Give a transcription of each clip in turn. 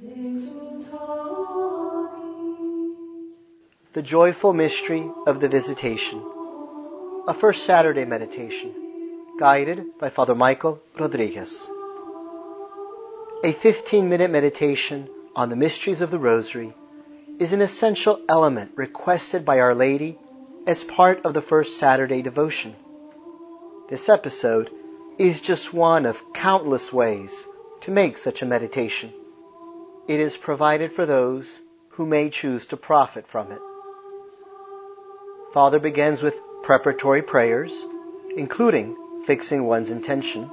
The Joyful Mystery of the Visitation, a First Saturday Meditation, guided by Father Michael Rodriguez. A 15-minute meditation on the mysteries of the Rosary is an essential element requested by Our Lady as part of the First Saturday devotion. This episode is just one of countless ways to make such a meditation. It is provided for those who may choose to profit from it. Father begins with preparatory prayers, including fixing one's intention.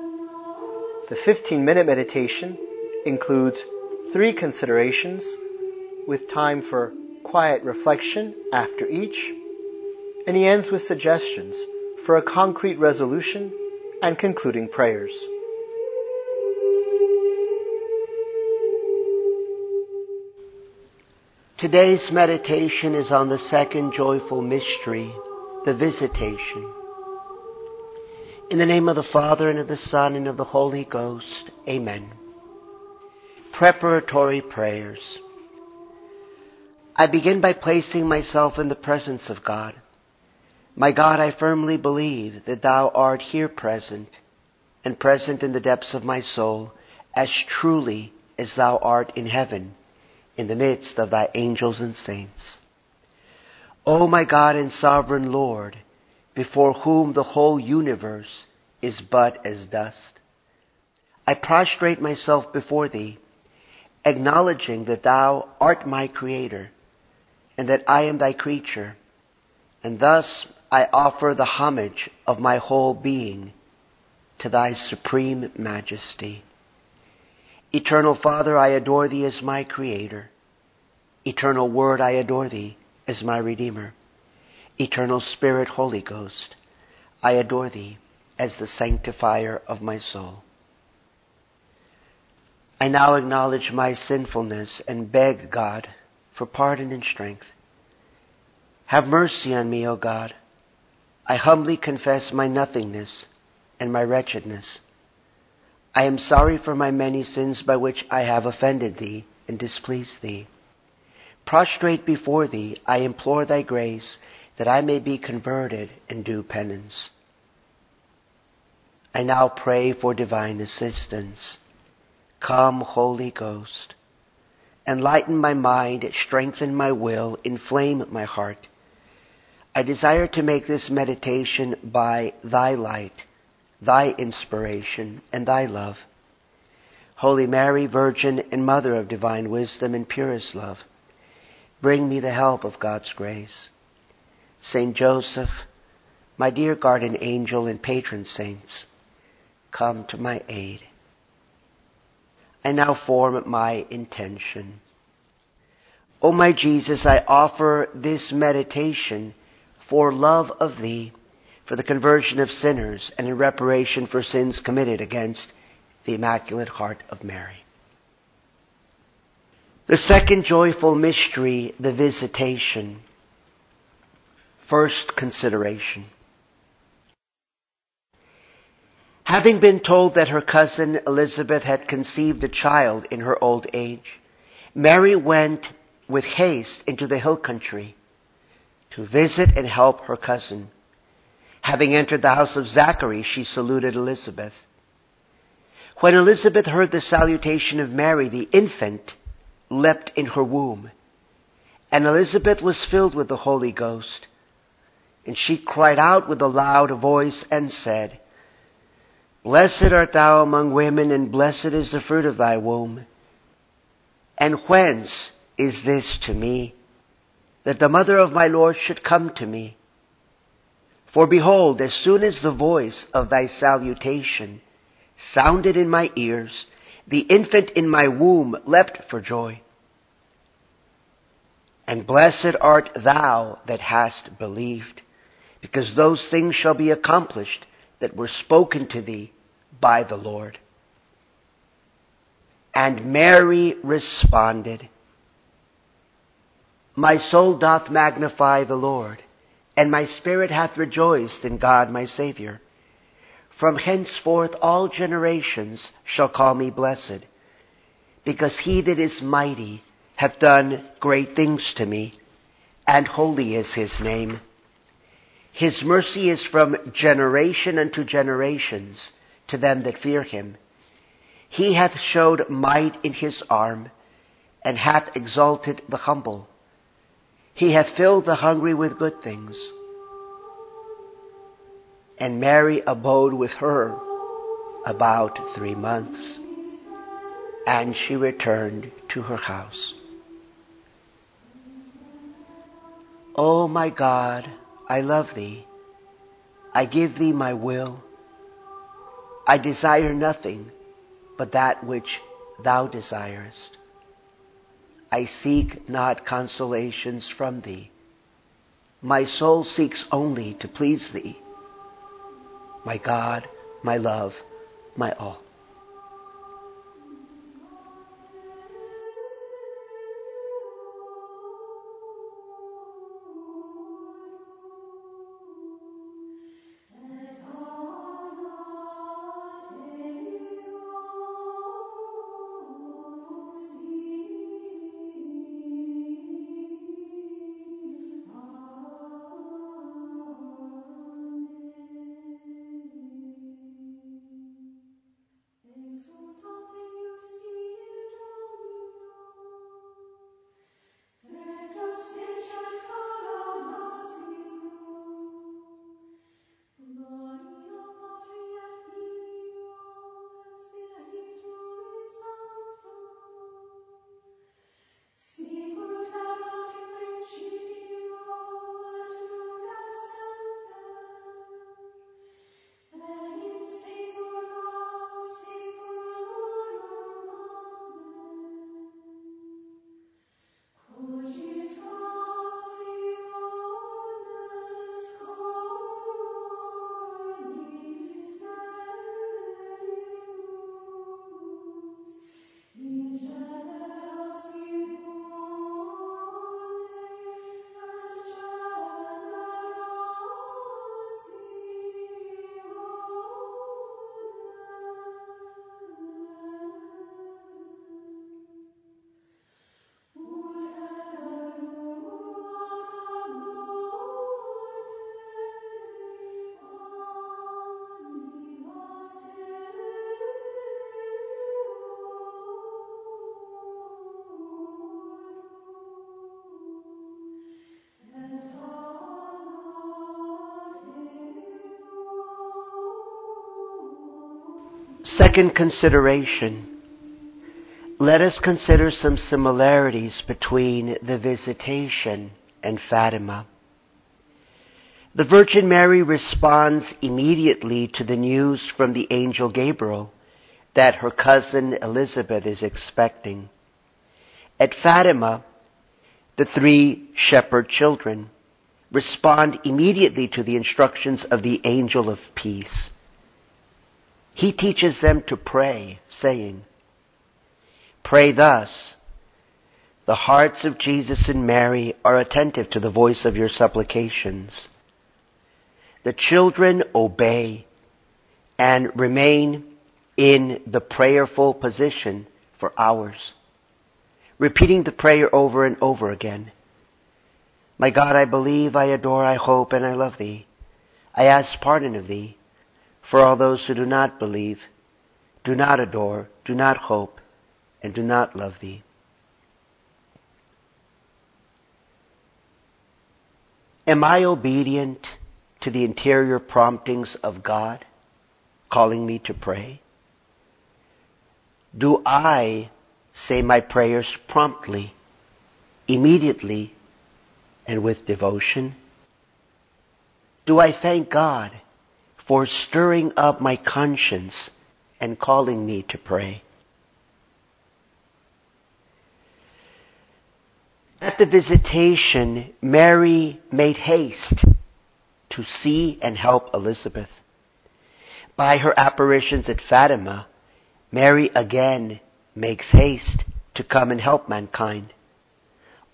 The 15-minute meditation includes 3 considerations with time for quiet reflection after each, and he ends with suggestions for a concrete resolution and concluding prayers. Today's meditation is on the second joyful mystery, the Visitation. In the name of the Father, and of the Son, and of the Holy Ghost, Amen. Preparatory prayers. I begin by placing myself in the presence of God. My God, I firmly believe that Thou art here present, and present in the depths of my soul, as truly as Thou art in heaven, in the midst of Thy angels and saints. O my God and sovereign Lord, before whom the whole universe is but as dust, I prostrate myself before Thee, acknowledging that Thou art my Creator, and that I am Thy creature, and thus I offer the homage of my whole being to Thy supreme majesty. Eternal Father, I adore Thee as my Creator. Eternal Word, I adore Thee as my Redeemer. Eternal Spirit, Holy Ghost, I adore Thee as the Sanctifier of my soul. I now acknowledge my sinfulness and beg God for pardon and strength. Have mercy on me, O God. I humbly confess my nothingness and my wretchedness. I am sorry for my many sins by which I have offended Thee and displeased Thee. Prostrate before Thee, I implore Thy grace that I may be converted and do penance. I now pray for divine assistance. Come, Holy Ghost, enlighten my mind, strengthen my will, inflame my heart. I desire to make this meditation by Thy light, Thy inspiration, and Thy love. Holy Mary, Virgin and Mother of Divine Wisdom and purest love, bring me the help of God's grace. Saint Joseph, my dear guardian angel and patron saints, come to my aid. I now form my intention. O my Jesus, I offer this meditation for love of Thee, for the conversion of sinners, and in reparation for sins committed against the Immaculate Heart of Mary. The second joyful mystery, the Visitation. First consideration. Having been told that her cousin Elizabeth had conceived a child in her old age, Mary went with haste into the hill country to visit and help her cousin. Having entered the house of Zachary, she saluted Elizabeth. When Elizabeth heard the salutation of Mary, the infant leapt in her womb, and Elizabeth was filled with the Holy Ghost, and she cried out with a loud voice and said, "Blessed art Thou among women, and blessed is the fruit of Thy womb. And whence is this to me, that the mother of my Lord should come to me? For behold, as soon as the voice of Thy salutation sounded in my ears, the infant in my womb leapt for joy. And blessed art Thou that hast believed, because those things shall be accomplished that were spoken to Thee by the Lord." And Mary responded, "My soul doth magnify the Lord, and my spirit hath rejoiced in God my Savior. From henceforth all generations shall call me blessed, because he that is mighty hath done great things to me, and holy is his name. His mercy is from generation unto generations to them that fear him. He hath showed might in his arm, and hath exalted the humble. He hath filled the hungry with good things. And Mary abode with her about 3 months, and she returned to her house. O my God, I love thee. I give thee my will. I desire nothing but that which thou desirest. I seek not consolations from thee. My soul seeks only to please thee. My God, my love, my all. Second consideration. Let us consider some similarities between the Visitation and Fatima. The Virgin Mary responds immediately to the news from the angel Gabriel that her cousin Elizabeth is expecting. At Fatima, the 3 shepherd children respond immediately to the instructions of the angel of peace. He teaches them to pray, saying, "Pray thus, the hearts of Jesus and Mary are attentive to the voice of your supplications. The children obey and remain in the prayerful position for hours, repeating the prayer over and over again. My God, I believe, I adore, I hope, and I love thee. I ask pardon of thee. For all those who do not believe, do not adore, do not hope, and do not love thee." Am I obedient to the interior promptings of God, calling me to pray? Do I say my prayers promptly, immediately, and with devotion? Do I thank God for stirring up my conscience and calling me to pray? At the Visitation, Mary made haste to see and help Elizabeth. By her apparitions at Fatima, Mary again makes haste to come and help mankind,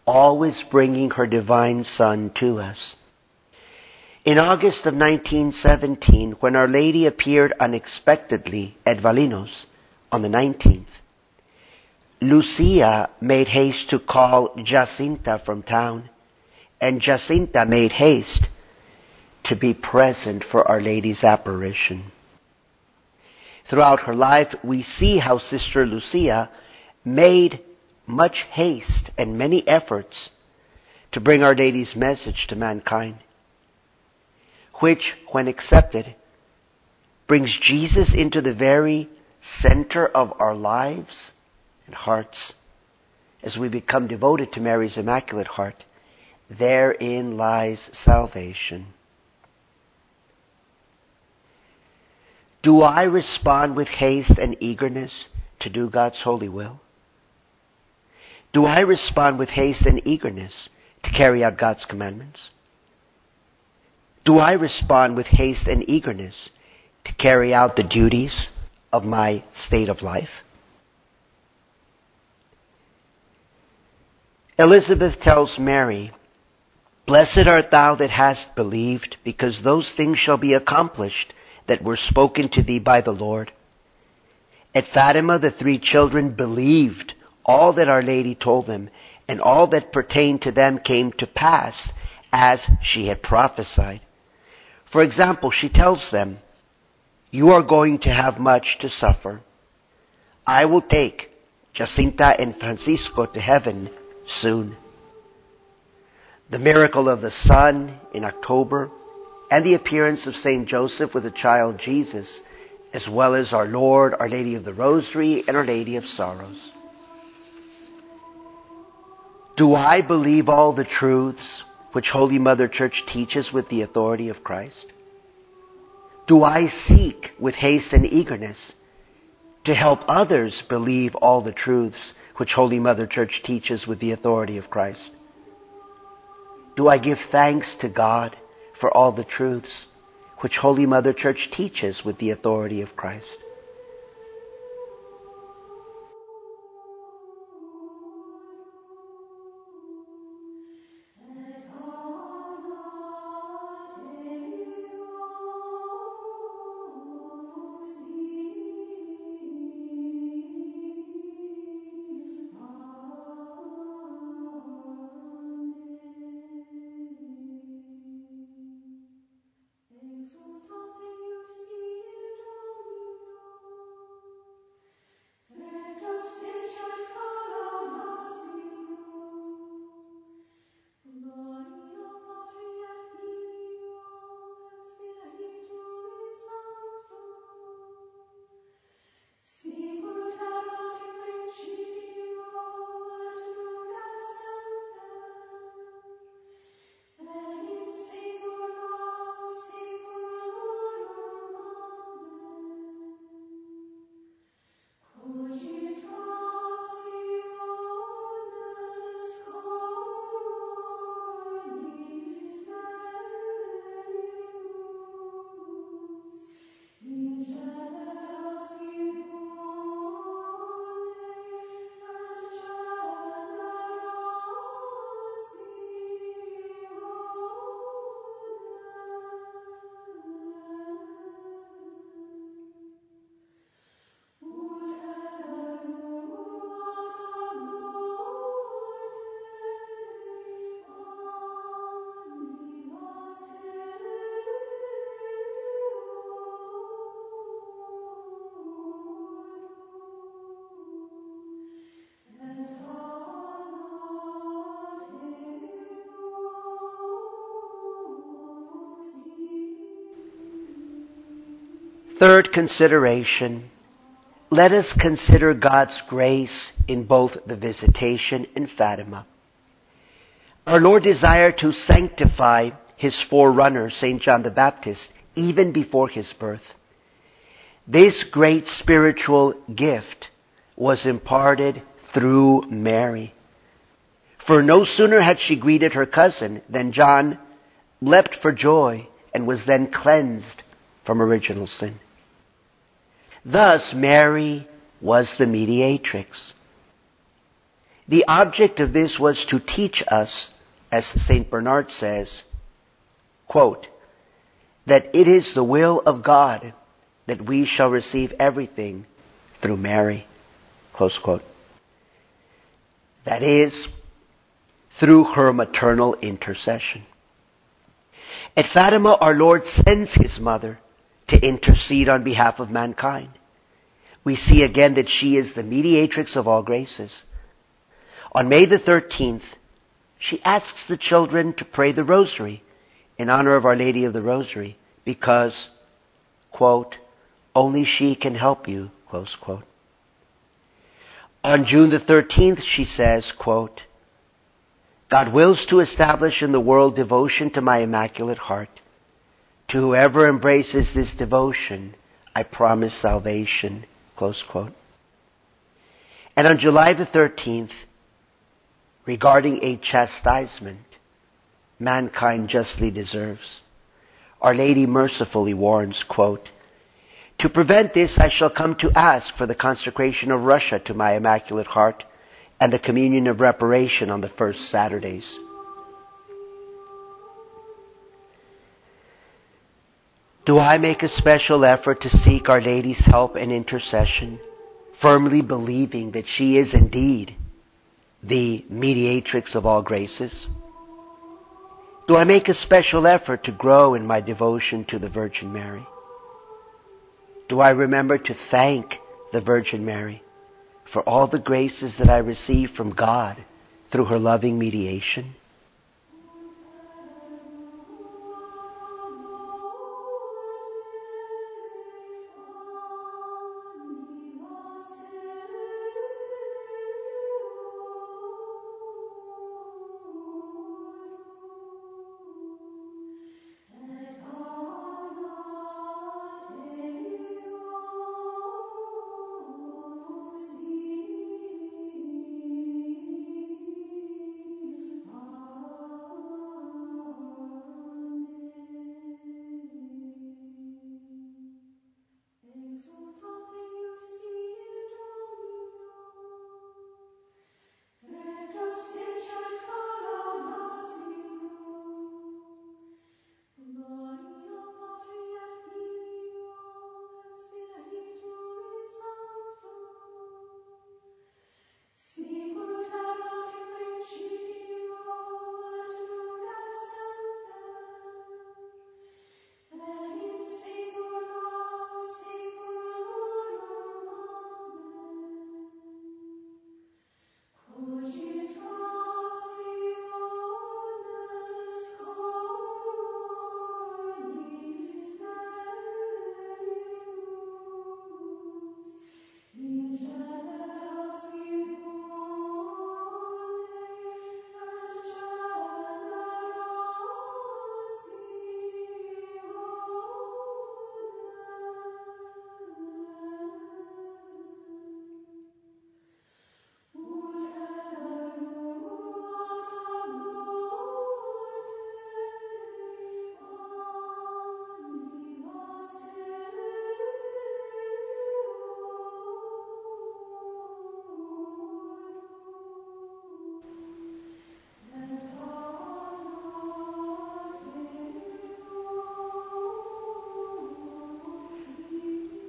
always bringing her divine Son to us. In August of 1917, when Our Lady appeared unexpectedly at Valinhos on the 19th, Lucia made haste to call Jacinta from town, and Jacinta made haste to be present for Our Lady's apparition. Throughout her life, we see how Sister Lucia made much haste and many efforts to bring Our Lady's message to mankind, which, when accepted, brings Jesus into the very center of our lives and hearts. As we become devoted to Mary's Immaculate Heart, therein lies salvation. Do I respond with haste and eagerness to do God's holy will? Do I respond with haste and eagerness to carry out God's commandments? Do I respond with haste and eagerness to carry out the duties of my state of life? Elizabeth tells Mary, "Blessed art thou that hast believed, because those things shall be accomplished that were spoken to thee by the Lord." At Fatima, the three children believed all that Our Lady told them, and all that pertained to them came to pass as she had prophesied. For example, she tells them, "You are going to have much to suffer. I will take Jacinta and Francisco to heaven soon." The miracle of the sun in October, and the appearance of Saint Joseph with the child Jesus, as well as Our Lord, Our Lady of the Rosary, and Our Lady of Sorrows. Do I believe all the truths which Holy Mother Church teaches with the authority of Christ? Do I seek with haste and eagerness to help others believe all the truths which Holy Mother Church teaches with the authority of Christ? Do I give thanks to God for all the truths which Holy Mother Church teaches with the authority of Christ? Third consideration, let us consider God's grace in both the Visitation and Fatima. Our Lord desired to sanctify His forerunner, Saint John the Baptist, even before his birth. This great spiritual gift was imparted through Mary. For no sooner had she greeted her cousin than John leapt for joy and was then cleansed from original sin. Thus, Mary was the mediatrix. The object of this was to teach us, as Saint Bernard says, quote, that it is the will of God that we shall receive everything through Mary, close quote. That is, through her maternal intercession. At Fatima, our Lord sends His mother to intercede on behalf of mankind. We see again that she is the mediatrix of all graces. On May the 13th, she asks the children to pray the Rosary in honor of Our Lady of the Rosary because, quote, only she can help you, close quote. On June the 13th, she says, quote, God wills to establish in the world devotion to my Immaculate Heart. To whoever embraces this devotion, I promise salvation, close quote. And on July the 13th, regarding a chastisement mankind justly deserves, Our Lady mercifully warns, quote, to prevent this, I shall come to ask for the consecration of Russia to my Immaculate Heart and the communion of reparation on the first Saturdays. Do I make a special effort to seek Our Lady's help and intercession, firmly believing that she is indeed the mediatrix of all graces? Do I make a special effort to grow in my devotion to the Virgin Mary? Do I remember to thank the Virgin Mary for all the graces that I receive from God through her loving mediation?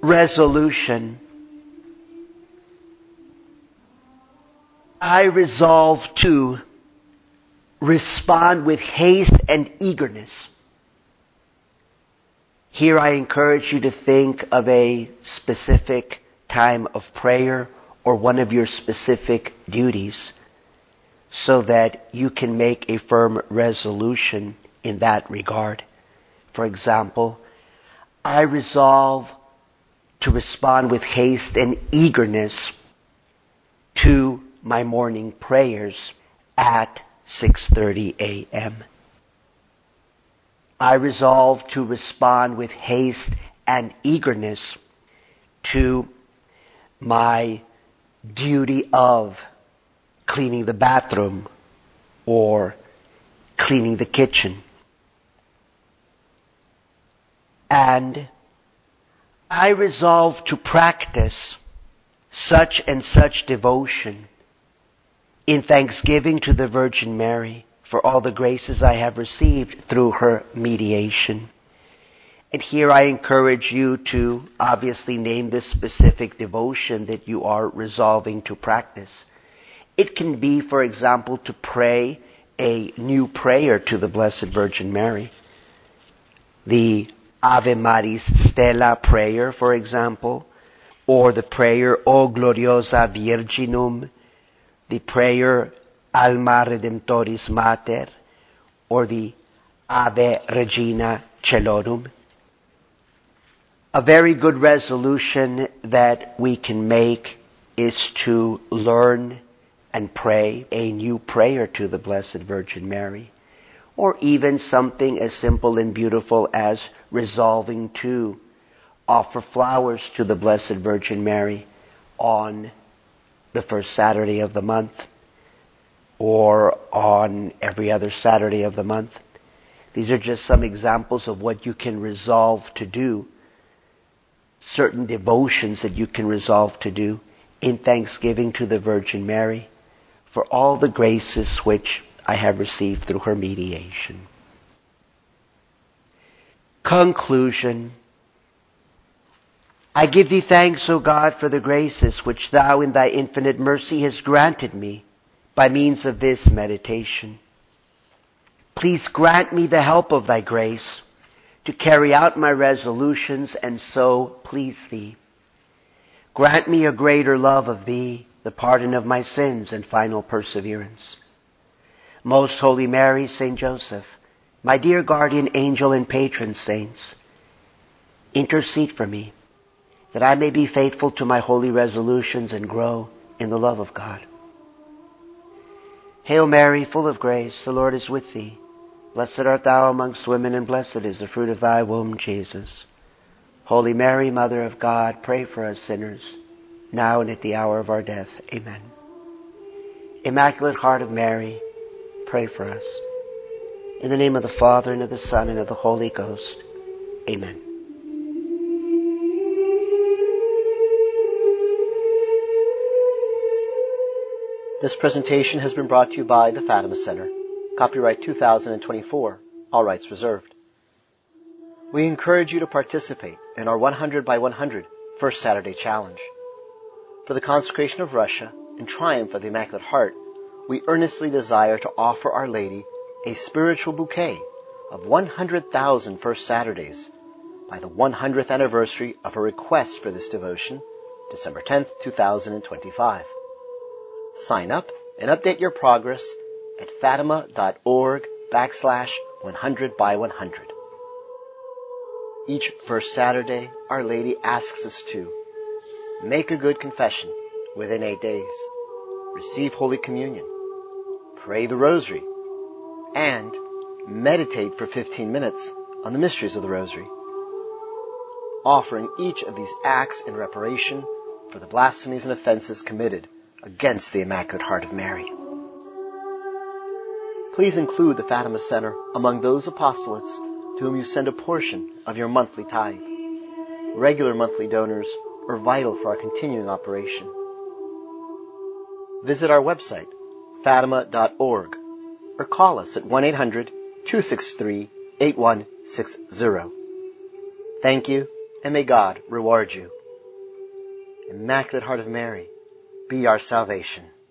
Resolution. I resolve to respond with haste and eagerness. Here I encourage you to think of a specific time of prayer or one of your specific duties so that you can make a firm resolution in that regard. For example, I resolve to respond with haste and eagerness to my morning prayers at 6:30 a.m. I resolve to respond with haste and eagerness to my duty of cleaning the bathroom or cleaning the kitchen. And I resolve to practice such and such devotion in thanksgiving to the Virgin Mary for all the graces I have received through her mediation. And here I encourage you to obviously name this specific devotion that you are resolving to practice. It can be, for example, to pray a new prayer to the Blessed Virgin Mary. The Ave Maris Stella prayer, for example, or the prayer O Gloriosa Virginum, the prayer Alma Redemptoris Mater, or the Ave Regina Caelorum. A very good resolution that we can make is to learn and pray a new prayer to the Blessed Virgin Mary, or even something as simple and beautiful as resolving to offer flowers to the Blessed Virgin Mary on the first Saturday of the month, or on every other Saturday of the month. These are just some examples of what you can resolve to do, certain devotions that you can resolve to do in thanksgiving to the Virgin Mary for all the graces which I have received through her mediation. Conclusion. I give thee thanks, O God, for the graces which thou in thy infinite mercy hast granted me by means of this meditation. Please grant me the help of thy grace to carry out my resolutions and so please thee. Grant me a greater love of thee, the pardon of my sins, and final perseverance. Most Holy Mary, Saint Joseph, my dear guardian angel and patron saints, intercede for me, that I may be faithful to my holy resolutions and grow in the love of God. Hail Mary, full of grace, the Lord is with thee. Blessed art thou amongst women, and blessed is the fruit of thy womb, Jesus. Holy Mary, Mother of God, pray for us sinners, now and at the hour of our death. Amen. Immaculate Heart of Mary, pray for us. In the name of the Father, and of the Son, and of the Holy Ghost. Amen. This presentation has been brought to you by the Fatima Center. Copyright 2024. All rights reserved. We encourage you to participate in our 100 by 100 First Saturday Challenge. For the consecration of Russia and triumph of the Immaculate Heart, we earnestly desire to offer Our Lady a spiritual bouquet of 100,000 First Saturdays by the 100th anniversary of her request for this devotion, December 10th, 2025. Sign up and update your progress at Fatima.org/100by100. Each first Saturday, Our Lady asks us to make a good confession within 8 days, receive Holy Communion, pray the Rosary, and meditate for 15 minutes on the mysteries of the Rosary. Offering each of these acts in reparation for the blasphemies and offenses committed against the Immaculate Heart of Mary. Please include the Fatima Center among those apostolates to whom you send a portion of your monthly tithe. Regular monthly donors are vital for our continuing operation. Visit our website, Fatima.org, or call us at 1-800-263-8160. Thank you, and may God reward you. Immaculate Heart of Mary, be our salvation.